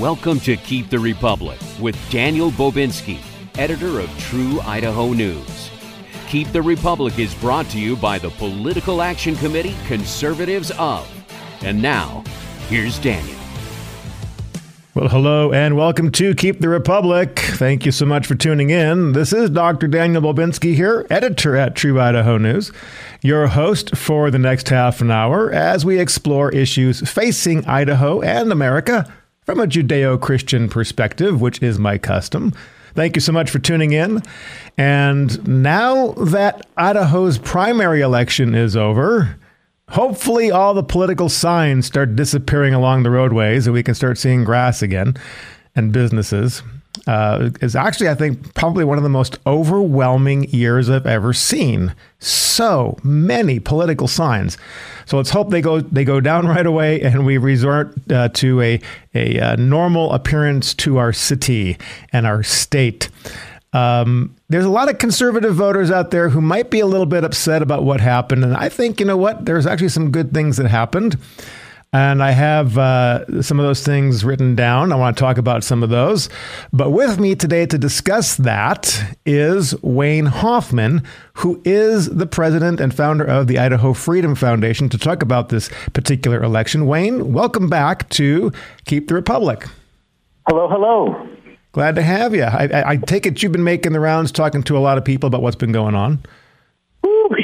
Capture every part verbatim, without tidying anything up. Welcome to Keep the Republic with Daniel Bobinski, editor of True Idaho News. Keep the Republic is brought to you by the Political Action Committee, Conservatives of. And now, here's Daniel. Well, hello and welcome to Keep the Republic. Thank you so much for tuning in. This is Doctor Daniel Bobinski here, editor at True Idaho News, your host for the next half an hour as we explore issues facing Idaho and America from a Judeo-Christian perspective, which is my custom. Thank you so much for tuning in. And now that Idaho's primary election is over, hopefully all the political signs start disappearing along the roadways and we can start seeing grass again and businesses. Uh, is actually, I think, probably one of the most overwhelming years I've ever seen. So many political signs. So let's hope they go they go down right away and we resort uh, to a, a a normal appearance to our city and our state. Um, there's a lot of conservative voters out there who might be a little bit upset about what happened. And I think, you know what, there's actually some good things that happened. And I have uh, some of those things written down. I want to talk about some of those. But with me today to discuss that is Wayne Hoffman, who is the president and founder of the Idaho Freedom Foundation, to talk about this particular election. Wayne, welcome back to Keep the Republic. Hello, hello. Glad to have you. I, I, I take it you've been making the rounds, talking to a lot of people about what's been going on.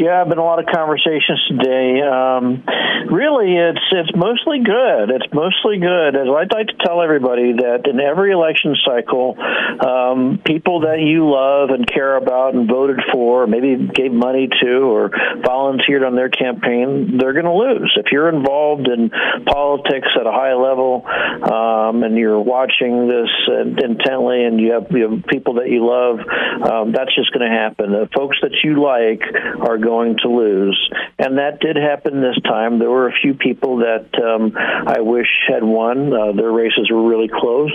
Yeah, I've been a lot of conversations today. Um, really, it's it's mostly good. It's mostly good. As I'd like to tell everybody that in every election cycle, um, people that you love and care about and voted for, maybe gave money to or volunteered on their campaign, they're going to lose. If you're involved in politics at a high level um, and you're watching this intently and you have, you have people that you love, um, that's just going to happen. The folks that you like are going to lose. And that did happen this time. There were a few people that um, I wish had won. Uh, their races were really close.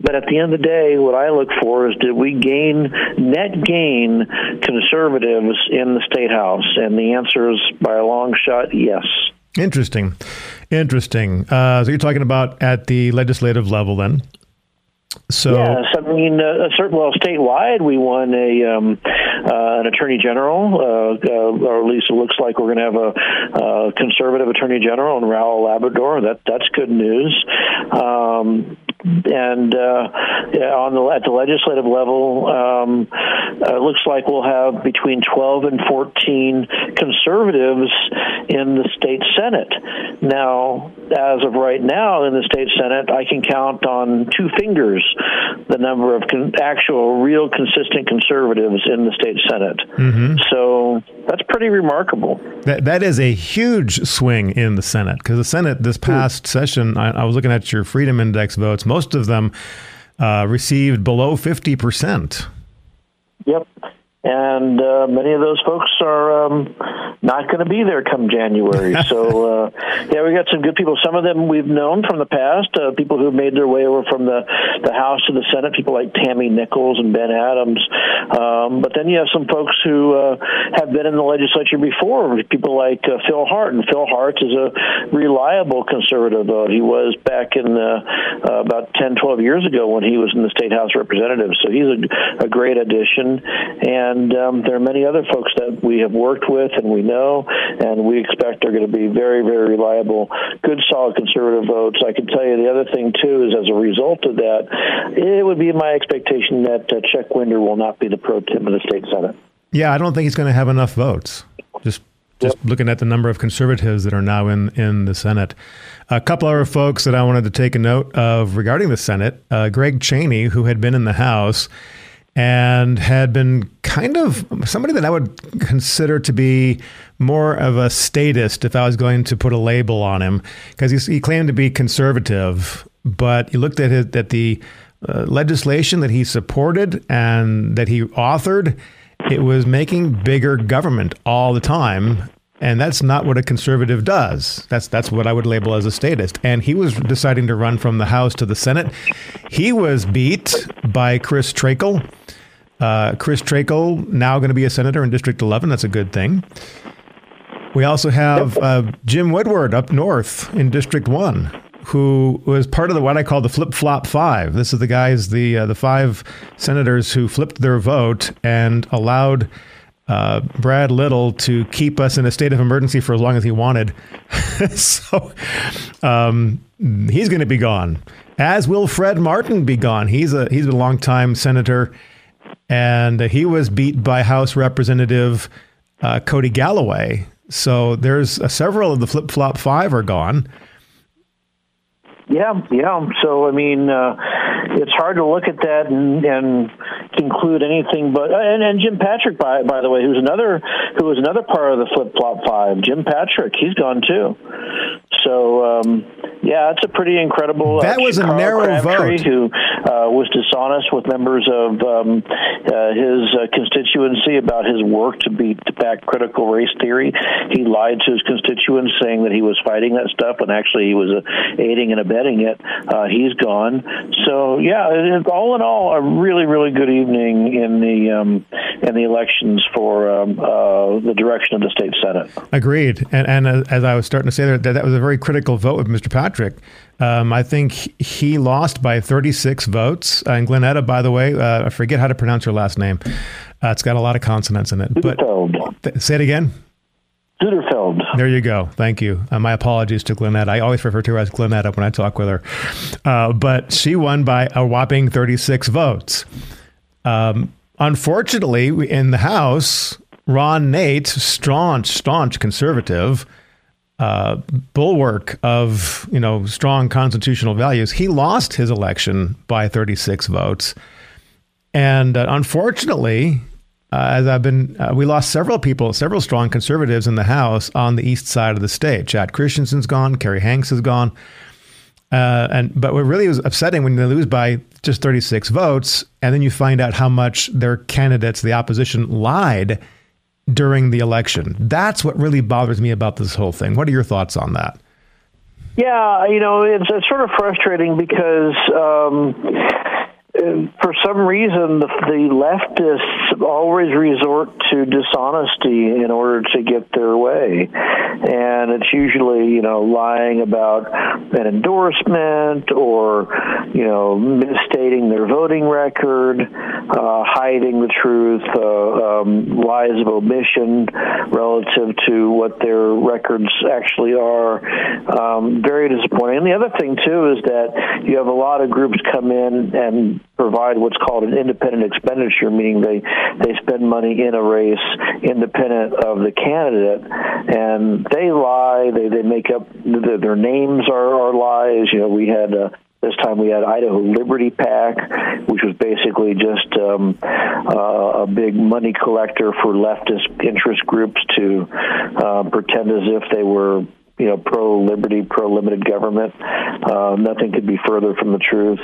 But at the end of the day, what I look for is, did we gain, net gain, conservatives in the state house? And the answer is, by a long shot, yes. Interesting. Interesting. Uh, so you're talking about at the legislative level then? So, yes, I mean, uh, certain, well, statewide, we won a um, uh, an attorney general, uh, uh, or at least it looks like we're going to have a uh, conservative attorney general in Raul Labrador. That that's good news. Um, and uh, on the at the legislative level, um, uh, it looks like we'll have between twelve and fourteen conservatives in the state senate. Now, as of right now, in the state senate, I can count on two fingers the number of con- actual, real, consistent conservatives in the state senate. Mm-hmm. So that's pretty remarkable. That that is a huge swing in the senate, because the senate this past Ooh. session, I, I was looking at your Freedom Index votes. Most of them uh, received below fifty percent. Yep. And uh, many of those folks are um, not going to be there come January. So, uh, yeah, we got some good people. Some of them we've known from the past, uh, people who have made their way over from the, the House to the Senate, people like Tammy Nichols and Ben Adams. Um, but then you have some folks who uh, have been in the legislature before, people like uh, Phil Hart. And Phil Hart is a reliable conservative. Uh, he was back in uh, uh, about ten, twelve years ago when he was in the State House of Representatives. So he's a, a great addition. And And um, there are many other folks that we have worked with and we know, and we expect are going to be very, very reliable, good, solid conservative votes. I can tell you the other thing, too, is as a result of that, it would be my expectation that uh, Chuck Winder will not be the pro tem of the state senate. Yeah, I don't think he's going to have enough votes. Just just yep. Looking at the number of conservatives that are now in, in the senate. A couple other folks that I wanted to take a note of regarding the senate, uh, Greg Cheney, who had been in the House, and had been kind of somebody that I would consider to be more of a statist if I was going to put a label on him, because he, he claimed to be conservative, but you looked at, his, at the uh, legislation that he supported and that he authored, it was making bigger government all the time. And that's not what a conservative does. That's that's what I would label as a statist. And he was deciding to run from the House to the Senate. He was beat by Chris Trakel. Uh, Chris Trakel, now going to be a senator in District eleven. That's a good thing. We also have uh, Jim Woodward up north in District one, who was part of the what I call the flip-flop five. This is the guys, the uh, the five senators who flipped their vote and allowed uh, Brad Little to keep us in a state of emergency for as long as he wanted. So um, he's going to be gone, as will Fred Martin be gone. He's a he's a longtime senator, and he was beat by House Representative uh, Cody Galloway. So there's uh, several of the flip-flop five are gone. Yeah, yeah. So, I mean, uh, it's hard to look at that and, and conclude anything. But and, and Jim Patrick, by by the way, who's another who was another part of the flip flop five. Jim Patrick, he's gone too. So, um, yeah, it's a pretty incredible. That uh, was Carl a narrow Crabtree, vote. Who uh, was dishonest with members of um, uh, his uh, constituency about his work to beat back critical race theory. He lied to his constituents, saying that he was fighting that stuff, and actually he was uh, aiding and abetting it. Uh, he's gone. So, yeah, it is, all in all, a really, really good evening in the um, in the elections for um, uh, the direction of the state Senate. Agreed. And, and uh, as I was starting to say there, that, that was a very critical vote with Mister Patrick. Um, I think he lost by thirty-six votes. Uh, and Glenetta, by the way, uh, I forget how to pronounce her last name. Uh, it's got a lot of consonants in it. But th- say it again. Duterfeld. There you go. Thank you. Uh, my apologies to Glenetta. I always refer to her as Glenetta when I talk with her. Uh, but she won by a whopping thirty-six votes. Um, unfortunately, we, in the House, Ron Nate, staunch, staunch conservative, uh, bulwark of, you know, strong constitutional values, he lost his election by thirty-six votes. And uh, unfortunately... Uh, as I've been, uh, we lost several people, several strong conservatives in the House on the east side of the state. Chad Christensen's gone, Kerry Hanks is gone, uh, and but what really was upsetting when they lose by just thirty-six votes, and then you find out how much their candidates, the opposition, lied during the election. That's what really bothers me about this whole thing. What are your thoughts on that? Yeah, you know, it's, it's sort of frustrating because. Um, For some reason, the, the leftists always resort to dishonesty in order to get their way, and it's usually, you know, lying about an endorsement or, you know, misstating their voting record, uh, hiding the truth, uh, um, lies of omission relative to what their records actually are. Um, very disappointing. And the other thing, too, is that you have a lot of groups come in and provide what's called an independent expenditure, meaning they, they spend money in a race independent of the candidate, and they lie, they, they make up, the, their names are, are lies. You know, we had... Uh, This time we had Idaho Liberty PAC, which was basically just um, uh, a big money collector for leftist interest groups to uh, pretend as if they were, you know, pro-liberty, pro-limited government. Uh, nothing could be further from the truth.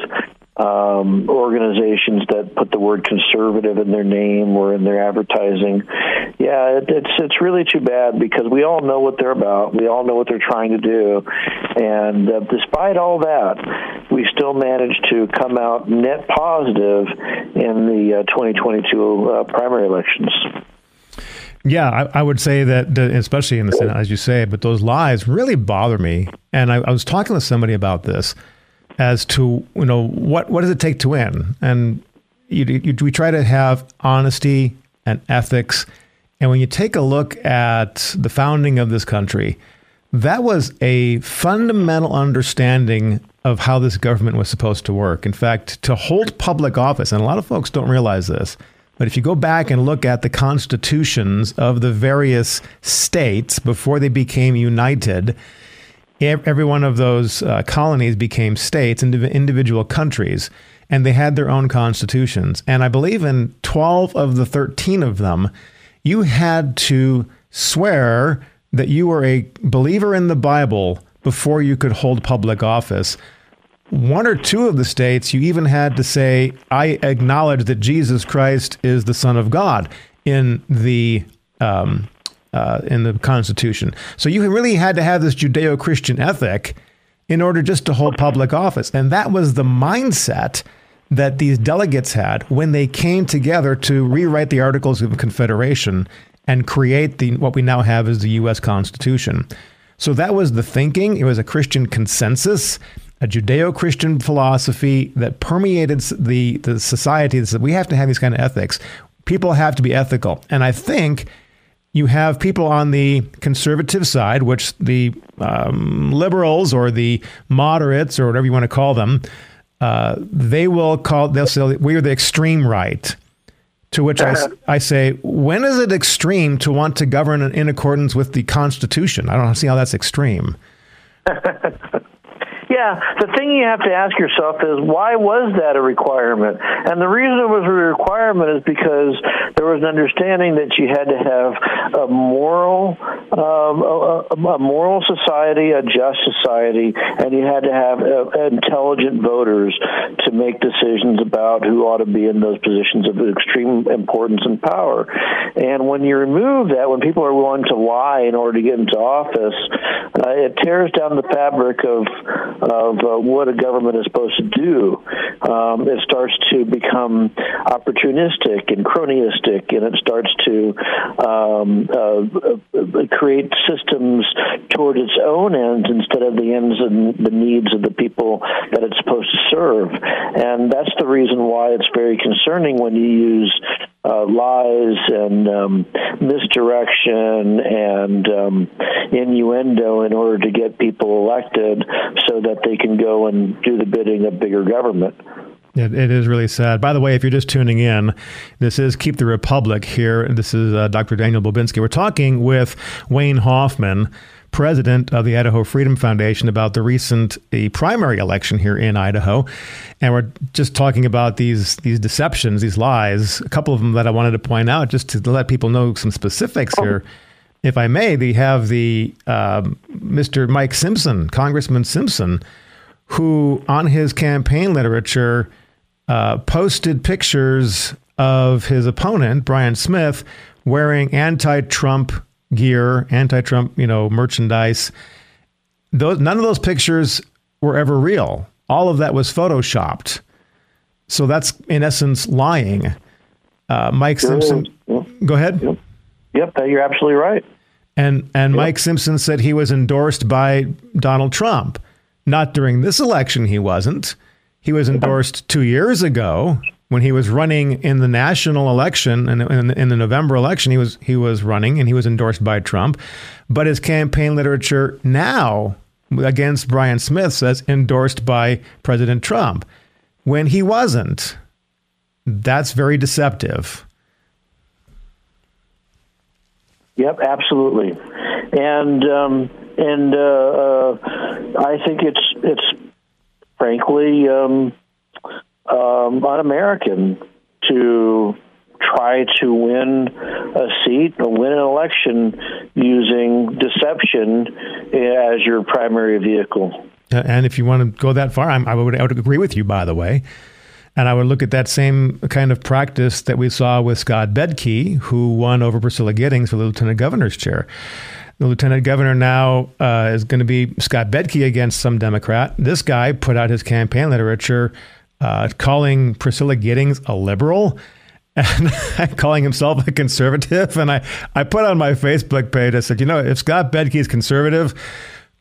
Um, organizations that put the word conservative in their name or in their advertising. Yeah, it, it's it's really too bad because we all know what they're about. We all know what they're trying to do. And uh, despite all that, we still managed to come out net positive in the uh, twenty twenty-two uh, primary elections. Yeah, I, I would say that, especially in the Senate, as you say, but those lies really bother me. And I, I was talking to somebody about this. As to, you know, what, what does it take to win? And you, you, we try to have honesty and ethics. And when you take a look at the founding of this country, that was a fundamental understanding of how this government was supposed to work. In fact, to hold public office, and a lot of folks don't realize this, but if you go back and look at the constitutions of the various states before they became united, every one of those uh, colonies became states, indiv- individual countries, and they had their own constitutions. And I believe in twelve of the thirteen of them, you had to swear that you were a believer in the Bible before you could hold public office. One or two of the states, you even had to say, I acknowledge that Jesus Christ is the Son of God in the um Uh, in the Constitution. So you really had to have this Judeo-Christian ethic in order just to hold public office. And that was the mindset that these delegates had when they came together to rewrite the Articles of Confederation and create the what we now have as the U S Constitution. So that was the thinking. It was a Christian consensus, a Judeo-Christian philosophy that permeated the, the society that said we have to have these kind of ethics. People have to be ethical. And I think you have people on the conservative side, which the um, liberals or the moderates or whatever you want to call them, uh, they will call, they'll say, we are the extreme right. To which I, I say, when is it extreme to want to govern in accordance with the Constitution? I don't see how that's extreme. Yeah, the thing you have to ask yourself is, why was that a requirement? And the reason it was a requirement is because there was an understanding that you had to have a moral, um, a, a moral society, a just society, and you had to have uh, intelligent voters to make decisions about who ought to be in those positions of extreme importance and power. And when you remove that, when people are willing to lie in order to get into office, uh, it tears down the fabric of of uh, what a government is supposed to do. Um, it starts to become opportunistic and cronyistic, and it starts to um, uh, create systems toward its own ends instead of the ends and the needs of the people that it's supposed to serve. And that's the reason why it's very concerning when you use Uh, lies and um, misdirection and um, innuendo in order to get people elected so that they can go and do the bidding of bigger government. It, it is really sad. By the way, if you're just tuning in, this is Keep the Republic here. This is uh, Doctor Daniel Bobinski. We're talking with Wayne Hoffman, president of the Idaho Freedom Foundation, about the recent the primary election here in Idaho. And we're just talking about these these deceptions, these lies, a couple of them that I wanted to point out just to let people know some specifics here. Oh. If I may, they have the uh, Mister Mike Simpson, Congressman Simpson, who on his campaign literature uh, posted pictures of his opponent, Brian Smith, wearing anti-Trump gear, anti-Trump, you know, merchandise. Those, none of those pictures were ever real. All of that was photoshopped. So that's, in essence, lying. Uh, Mike Simpson, yep. Go ahead. Yep. yep, you're absolutely right. And and yep. Mike Simpson said he was endorsed by Donald Trump. Not during this election, he wasn't. He was endorsed two years ago when he was running in the national election, and in, in the November election, he was he was running and he was endorsed by Trump. But his campaign literature now against Brian Smith says endorsed by President Trump when he wasn't. That's very deceptive. Yep, absolutely. And um, and uh, uh, I think it's it's frankly. Um, Um, un-American to try to win a seat or win an election using deception as your primary vehicle. And if you want to go that far, I'm, I would, I would agree with you, by the way. And I would look at that same kind of practice that we saw with Scott Bedke, who won over Priscilla Giddings for the lieutenant governor's chair. The lieutenant governor now uh, is going to be Scott Bedke against some Democrat. This guy put out his campaign literature Uh, calling Priscilla Giddings a liberal and calling himself a conservative. And I, I put on my Facebook page, I said, you know, if Scott Bedke is conservative,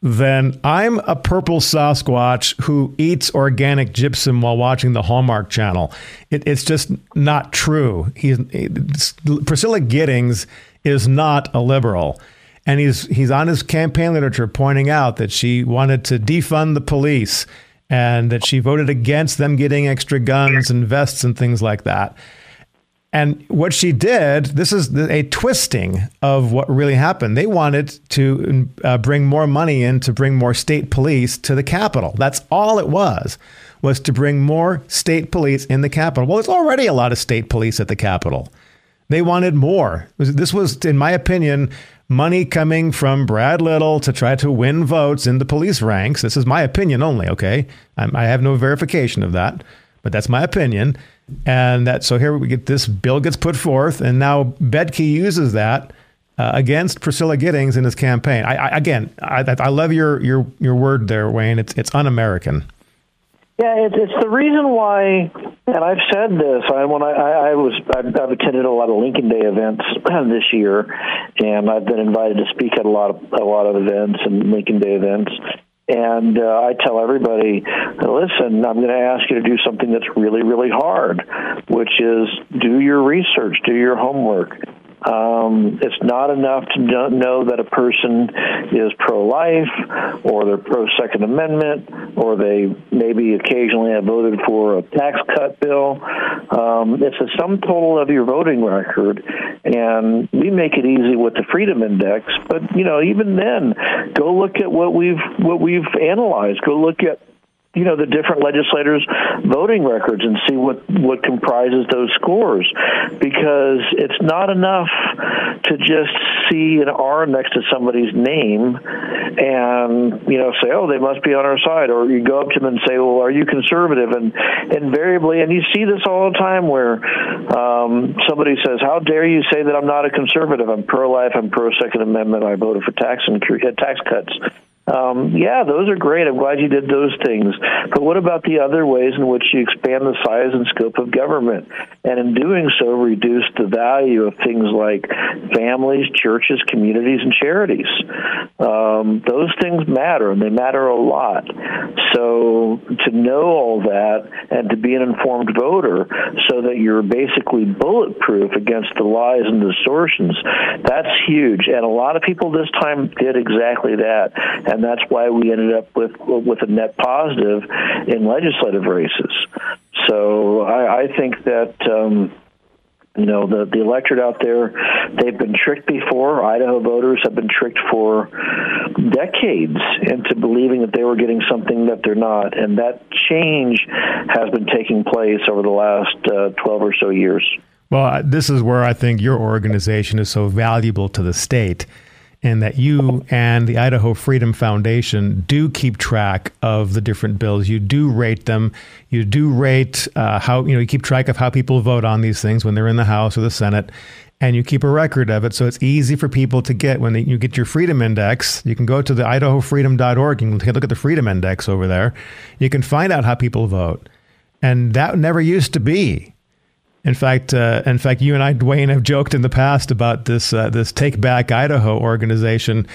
then I'm a purple Sasquatch who eats organic gypsum while watching the Hallmark Channel. It, it's just not true. He's, Priscilla Giddings is not a liberal. And he's he's on his campaign literature pointing out that she wanted to defund the police and that she voted against them getting extra guns and vests and things like that. And what she did, this is a twisting of what really happened. They wanted to uh, bring more money in to bring more state police to the Capitol. That's all it was, was to bring more state police in the Capitol. Well, there's already a lot of state police at the Capitol. They wanted more. This was, in my opinion, money coming from Brad Little to try to win votes in the police ranks. This is my opinion only, okay? I'm, I have no verification of that, but that's my opinion. And that, so here we get this bill gets put forth, and now Bedke uses that uh, against Priscilla Giddings in his campaign. I, I, again, I, I love your your your word there, Wayne. It's it's un-American. Yeah, it's, it's the reason why, and I've said this. I when I, I, I was I've, I've attended a lot of Lincoln Day events this year, and I've been invited to speak at a lot of a lot of events and Lincoln Day events. And uh, I tell everybody, listen, I'm going to ask you to do something that's really, really hard, which is do your research, do your homework. Um, it's not enough to know that a person is pro-life or they're pro-Second Amendment or they maybe occasionally have voted for a tax cut bill. Um, it's a sum total of your voting record, and we make it easy with the Freedom Index. But you know, even then, go look at what we've what we've analyzed. Go look at. You know, the different legislators' voting records and see what, what comprises those scores, because it's not enough to just see an R next to somebody's name and, you know, say, oh, they must be on our side, or you go up to them and say, well, are you conservative? And invariably, and you see this all the time where um, somebody says, how dare you say that I'm not a conservative? I'm pro-life, I'm pro-Second Amendment, I voted for tax and tax cuts. Um, yeah, those are great. I'm glad you did those things. But what about the other ways in which you expand the size and scope of government, and in doing so, reduce the value of things like families, churches, communities, and charities? Um, those things matter, and they matter a lot. So to know all that and to be an informed voter so that you're basically bulletproof against the lies and distortions, that's huge. And a lot of people this time did exactly that. And that's why we ended up with with a net positive in legislative races. So I, I think that, um, you know, the, the electorate out there, they've been tricked before. Idaho voters have been tricked for decades into believing that they were getting something that they're not. And that change has been taking place over the last uh, twelve or so years. Well, this is where I think your organization is so valuable to the state, and that you and the Idaho Freedom Foundation do keep track of the different bills. You do rate them. You do rate uh, how, you know, you keep track of how people vote on these things when they're in the House or the Senate, and you keep a record of it. So it's easy for people to get when they, you get your Freedom Index. You can go to the idaho freedom dot org and look at the Freedom Index over there. You can find out how people vote. And that never used to be. In fact, uh, in fact, you and I, Dwayne, have joked in the past about this uh, this Take Back Idaho organization,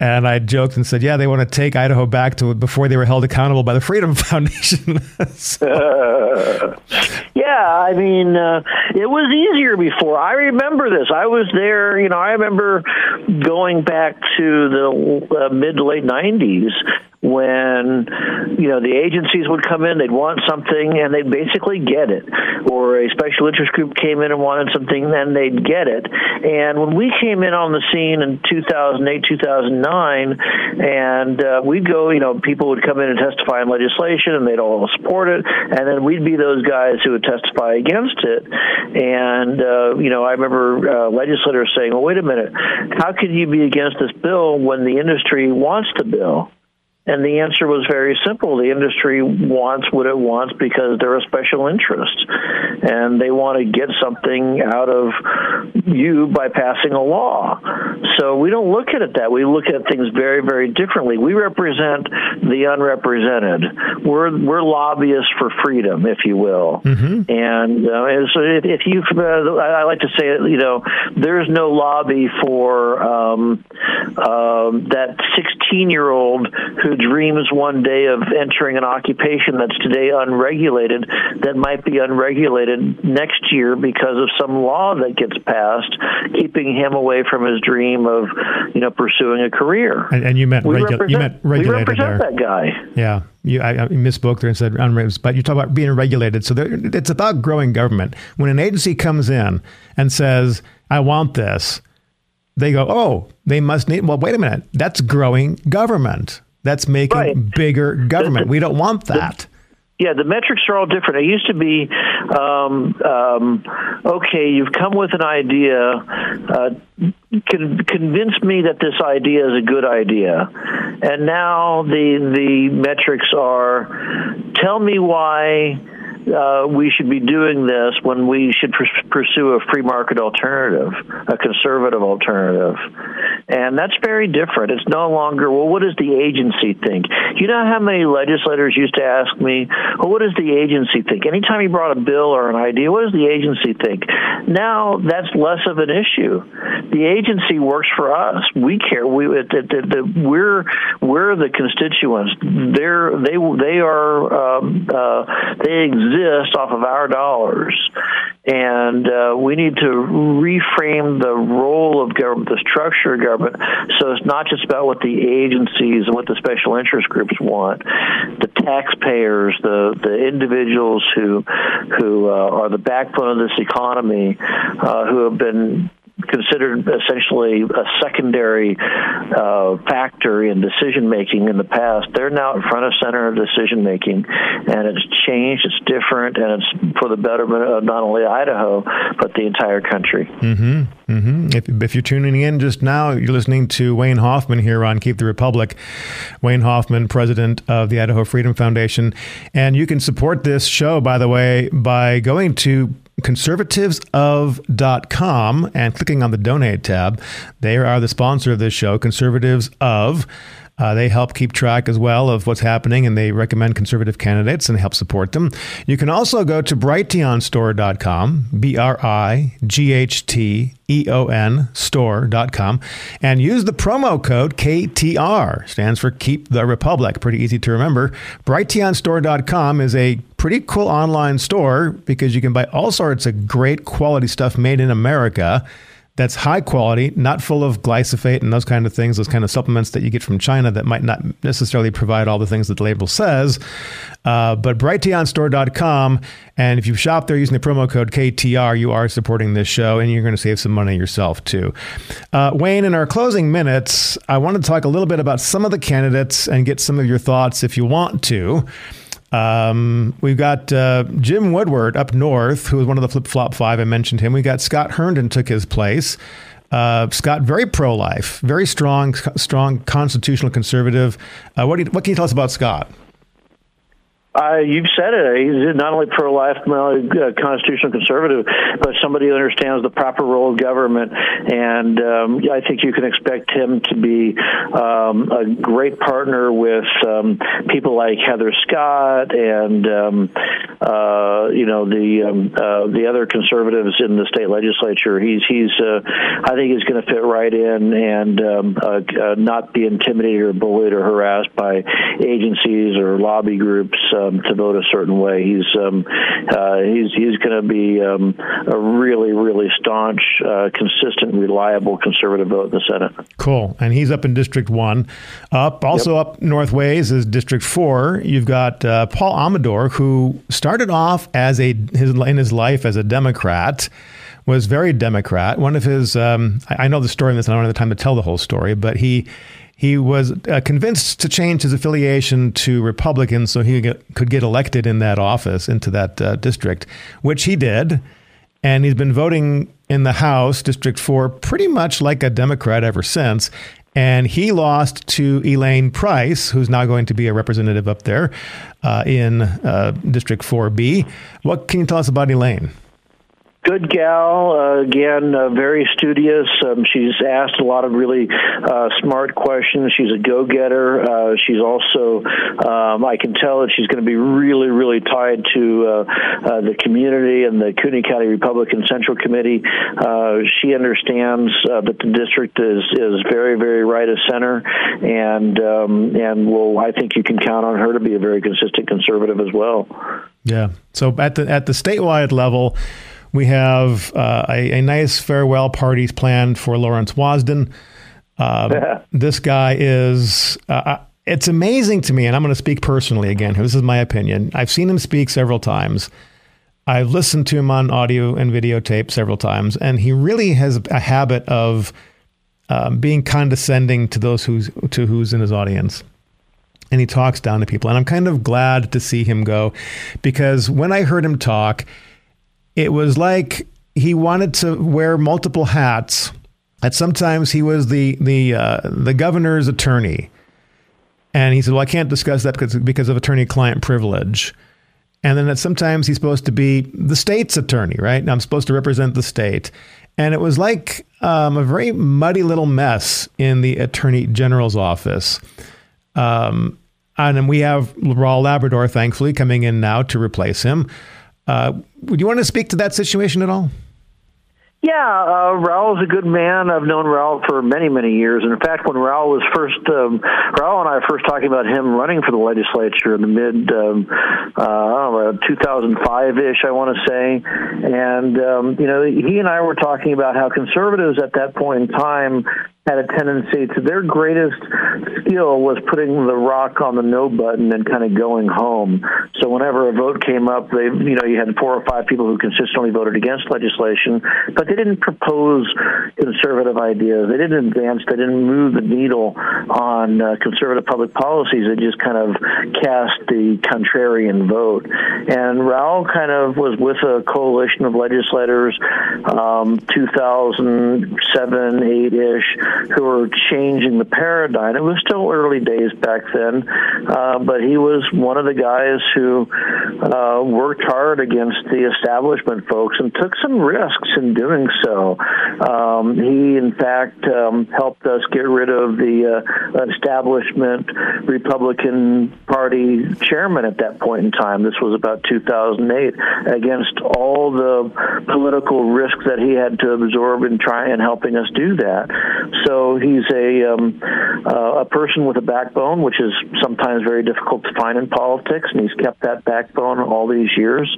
and I joked and said, "Yeah, they want to take Idaho back to before they were held accountable by the Freedom Foundation." so. uh, yeah, I mean, uh, it was easier before. I remember this. I was there. You know, I remember going back to the uh, mid to late nineties. When, you know, the agencies would come in, they'd want something, and they'd basically get it. Or a special interest group came in and wanted something, then they'd get it. And when we came in on the scene in two thousand eight, two thousand nine, and uh, we'd go, you know, people would come in and testify on legislation, and they'd all support it, and then we'd be those guys who would testify against it. And, uh, you know, I remember uh, legislators saying, well, wait a minute, how could you be against this bill when the industry wants the bill? And the answer was very simple. The industry wants what it wants because they're a special interest, and they want to get something out of you by passing a law. So we don't look at it that. We look at things very, very differently. We represent the unrepresented. We're we're lobbyists for freedom, if you will. Mm-hmm. And, uh, and so if, if you, uh, I like to say, you know, there's no lobby for um, uh, that sixteen-year-old who dreams one day of entering an occupation that's today unregulated, that might be unregulated next year because of some law that gets passed, keeping him away from his dream of, you know, pursuing a career. And, and you meant we regu- represent, you meant regulated. We represent there. That guy. Yeah, you I, I misspoke there and said unregulated, but you talk about being regulated. So there, it's about growing government. When an agency comes in and says, "I want this," they go, "Oh, they must need." Well, wait a minute. That's growing government. That's making right. Bigger government. We don't want that. Yeah, the metrics are all different. It used to be, um, um, okay, you've come with an idea. Uh, con- convince me that this idea is a good idea. And now the the metrics are, tell me why uh, we should be doing this when we should pr- pursue a free market alternative, a conservative alternative. And that's very different. It's no longer, well, what does the agency think? You know how many legislators used to ask me, well, what does the agency think? Anytime you brought a bill or an idea, what does the agency think? Now that's less of an issue. The agency works for us. We care. We it, it, it, it, we're we're the constituents. They're they they are um, uh, they exist off of our dollars, and uh, we need to reframe the role of government, the structure of government, so it's not just about what the agencies and what the special interest groups want, the taxpayers, the the individuals who who uh, are the backbone of this economy, uh, who have been considered essentially a secondary uh, factor in decision-making in the past. They're now in front of center of decision-making, and it's changed, it's different, and it's for the betterment of not only Idaho, but the entire country. Mm-hmm. Mm-hmm. If, if you're tuning in just now, you're listening to Wayne Hoffman here on Keep the Republic. Wayne Hoffman, president of the Idaho Freedom Foundation. And you can support this show, by the way, by going to conservatives of dot com and clicking on the donate tab. They are the sponsor of this show, Conservatives of. Uh, they help keep track as well of what's happening, and they recommend conservative candidates and help support them. You can also go to brighteon store dot com, B R I G H T E O N store dot com, and use the promo code K T R, stands for Keep the Republic. Pretty easy to remember. brighteon store dot com is a pretty cool online store because you can buy all sorts of great quality stuff made in America that's high quality, not full of glyphosate and those kind of things, those kind of supplements that you get from China that might not necessarily provide all the things that the label says. Uh, but brighteon store dot com, and if you shop there using the promo code K T R, you are supporting this show, and you're going to save some money yourself, too. Uh, Wayne, in our closing minutes, I want to talk a little bit about some of the candidates and get some of your thoughts if you want to. Um, we've got uh, Jim Woodward up north, who was one of the flip-flop five. I mentioned him. We got Scott Herndon took his place. Uh, Scott, very pro-life, very strong, strong constitutional conservative. Uh, what do you, what can you tell us about Scott? Uh, you've said it. He's not only pro-life, not only uh, constitutional conservative, but somebody who understands the proper role of government. And um, I think you can expect him to be um, a great partner with um, people like Heather Scott and um, uh, you know the um, uh, the other conservatives in the state legislature. He's he's uh, I think he's going to fit right in and um, uh, uh, not be intimidated or bullied or harassed by agencies or lobby groups. Uh, to vote a certain way. He's um, uh, he's he's going to be um, a really, really staunch, uh, consistent, reliable conservative vote in the Senate. Cool. And he's up in District one. Up Also yep. Up northways is District four. You've got uh, Paul Amador, who started off as a his, in his life as a Democrat, was very Democrat. One of his, um, I, I know the story in this, and I don't have the time to tell the whole story, but he He was uh, convinced to change his affiliation to Republican so he get, could get elected in that office, into that uh, district, which he did. And he's been voting in the House, District four, pretty much like a Democrat ever since. And he lost to Elaine Price, who's now going to be a representative up there uh, in uh, District four B. What can you tell us about Elaine? Good gal, uh, again, uh, very studious. Um, she's asked a lot of really uh, smart questions. She's a go-getter. Uh, she's also, um, I can tell that she's going to be really, really tied to uh, uh, the community and the Cooney County Republican Central Committee. Uh, she understands uh, that the district is, is very, very right of center, and um, and well, I think you can count on her to be a very consistent conservative as well. Yeah. So at the at the statewide level, we have uh, a, a nice farewell party planned for Lawrence Wasden. Um, yeah. This guy is, uh, it's amazing to me, and I'm going to speak personally again. This is my opinion. I've seen him speak several times. I've listened to him on audio and videotape several times, and he really has a habit of uh, being condescending to those who's, to who's in his audience. And he talks down to people. And I'm kind of glad to see him go, because when I heard him talk, it was like he wanted to wear multiple hats. At sometimes he was the the uh, the governor's attorney, and he said, "Well, I can't discuss that because because of attorney-client privilege." And then sometimes he's supposed to be the state's attorney, right? And I'm supposed to represent the state. And it was like um, a very muddy little mess in the attorney general's office. Um, and then we have Raul Labrador, thankfully, coming in now to replace him. Uh, would you want to speak to that situation at all? Yeah, uh, Raul's a good man. I've known Raul for many, many years. And in fact, when Raul was first, um, Raul and I were first talking about him running for the legislature in the mid, um, uh, two thousand five-ish, I want to say. And, um, you know, he and I were talking about how conservatives at that point in time had a tendency to their greatest skill was putting the rock on the no button and kind of going home. So whenever a vote came up, they, you know, you had four or five people who consistently voted against legislation, but they didn't propose conservative ideas. They didn't advance. They didn't move the needle on uh, conservative public policies. They just kind of cast the contrarian vote. And Raul kind of was with a coalition of legislators, um, two thousand seven, eight-ish, who were changing the paradigm. It was still early days back then, uh, but he was one of the guys who uh, worked hard against the establishment folks and took some risks in doing so. Um, he, in fact, um, helped us get rid of the uh, establishment Republican Party chairman at that point in time. This was about two thousand eight, against all the political risk that he had to absorb in trying and helping us do that. So he's a um, uh, a person with a backbone, which is sometimes very difficult to find in politics, and he's kept that backbone all these years.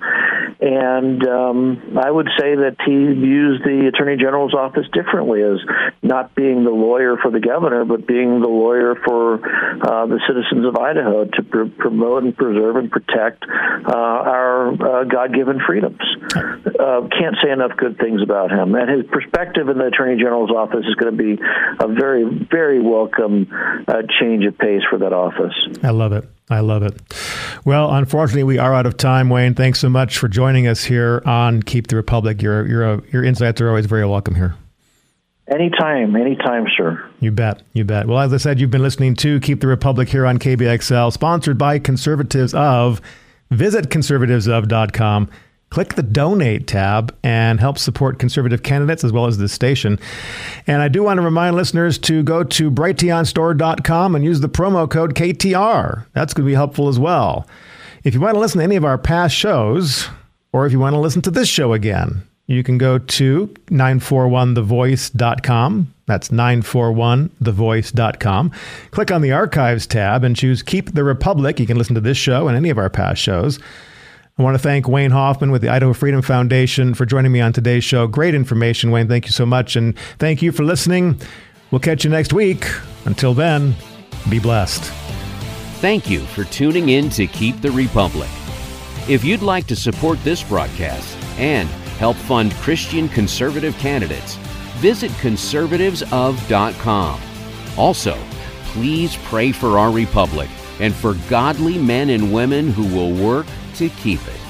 And um, I would say that he used the Attorney General's office differently, as not being the lawyer for the governor, but being the lawyer for uh, the citizens of Idaho to pr- promote and preserve and protect uh, our uh, God-given freedoms. Uh, can't say enough good things about him. And his perspective in the Attorney General's office is going to be a very, very welcome uh, change of pace for that office. I love it. I love it. Well, unfortunately, we are out of time, Wayne. Thanks so much for joining us here on Keep the Republic. Your your your insights are always very welcome here. Anytime, anytime, sir. You bet, you bet. Well, as I said, you've been listening to Keep the Republic here on K B X L, sponsored by Conservatives of. Visit conservatives of dot com. Click the Donate tab and help support conservative candidates as well as this station. And I do want to remind listeners to go to brighteon store dot com and use the promo code K T R. That's going to be helpful as well. If you want to listen to any of our past shows, or if you want to listen to this show again, you can go to nine four one the voice dot com. That's nine four one the voice dot com. Click on the Archives tab and choose Keep the Republic. You can listen to this show and any of our past shows. I want to thank Wayne Hoffman with the Idaho Freedom Foundation for joining me on today's show. Great information, Wayne. Thank you so much. And thank you for listening. We'll catch you next week. Until then, be blessed. Thank you for tuning in to Keep the Republic. If you'd like to support this broadcast and help fund Christian conservative candidates, visit conservatives of dot com. Also, please pray for our republic and for godly men and women who will work to keep it.